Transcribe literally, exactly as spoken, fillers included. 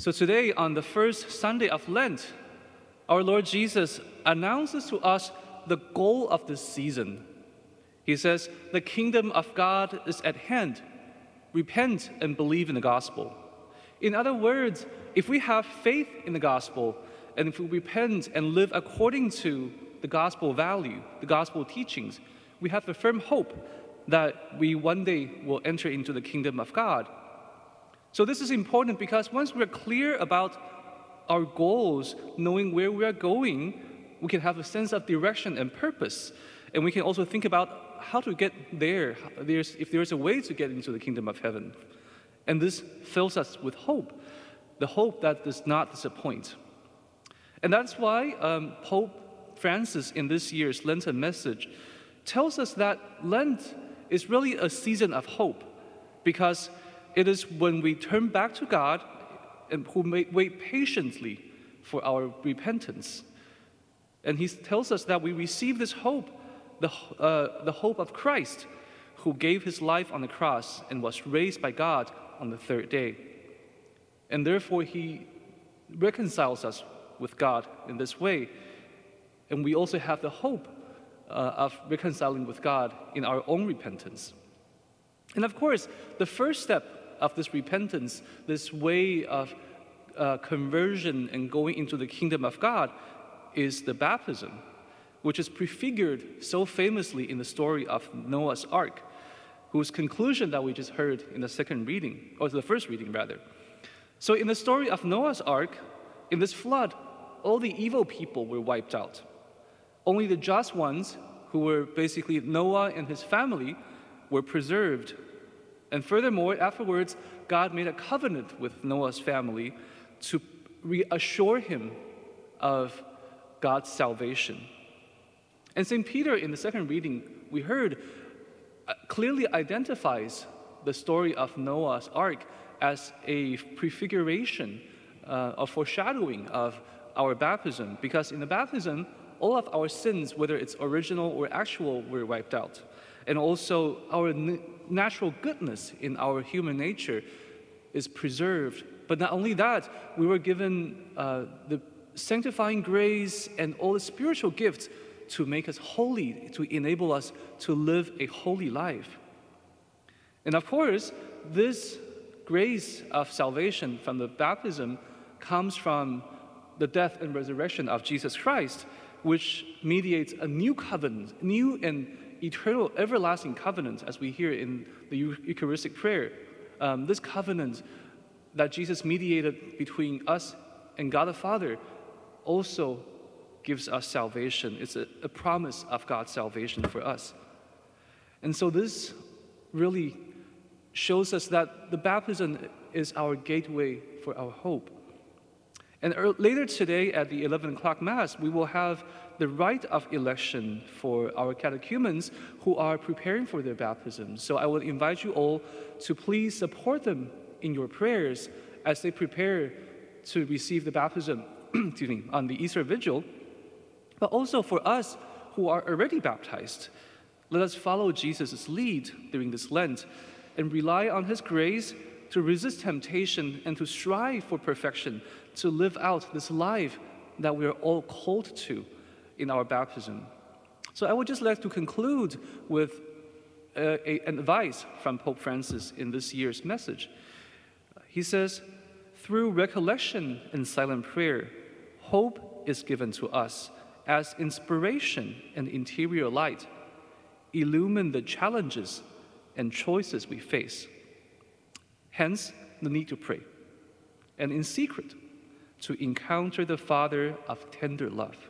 So today, on the first Sunday of Lent, our Lord Jesus announces to us the goal of this season. He says, the kingdom of God is at hand. Repent and believe in the gospel. In other words, if we have faith in the gospel, and if we repent and live according to the gospel value, the gospel teachings, we have the firm hope that we one day will enter into the kingdom of God. So this is important because once we're clear about our goals, knowing where we are going, we can have a sense of direction and purpose. And we can also think about how to get there, there's, if there's a way to get into the kingdom of heaven. And this fills us with hope, the hope that does not disappoint. And that's why um, Pope Francis, in this year's Lenten message, tells us that Lent is really a season of hope, because it is when we turn back to God and who may wait patiently for our repentance. And he tells us that we receive this hope, the, uh, the hope of Christ, who gave his life on the cross and was raised by God on the third day. And therefore, he reconciles us with God in this way. And we also have the hope uh, of reconciling with God in our own repentance. And of course, the first step of this repentance, this way of uh, conversion and going into the kingdom of God, is the baptism, which is prefigured so famously in the story of Noah's Ark, whose conclusion that we just heard in the second reading, or the first reading rather. So in the story of Noah's Ark, in this flood, all the evil people were wiped out. Only the just ones, who were basically Noah and his family, were preserved. And furthermore, afterwards, God made a covenant with Noah's family to reassure him of God's salvation. And Saint Peter, in the second reading we heard, clearly identifies the story of Noah's Ark as a prefiguration, uh, a foreshadowing of our baptism, because in the baptism, all of our sins, whether it's original or actual, were wiped out. And also, our natural goodness in our human nature is preserved. But not only that, we were given uh, the sanctifying grace and all the spiritual gifts to make us holy, to enable us to live a holy life. And of course, this grace of salvation from the baptism comes from the death and resurrection of Jesus Christ, which mediates a new covenant, new and eternal, everlasting covenant, as we hear in the Eucharistic prayer. Um, this covenant that Jesus mediated between us and God the Father also gives us salvation. It's a, a promise of God's salvation for us. And so this really shows us that the baptism is our gateway for our hope. And er, later today at the eleven o'clock Mass, we will have the rite of election for our catechumens who are preparing for their baptism. So I will invite you all to please support them in your prayers as they prepare to receive the baptism on the Easter Vigil. But also for us who are already baptized, let us follow Jesus' lead during this Lent and rely on his grace to resist temptation and to strive for perfection, to live out this life that we are all called to in our baptism. So I would just like to conclude with uh, a, an advice from Pope Francis in this year's message. He says, through recollection and silent prayer, hope is given to us as inspiration and interior light, illumine the challenges and choices we face. Hence, the need to pray, and in secret, to encounter the Father of tender love.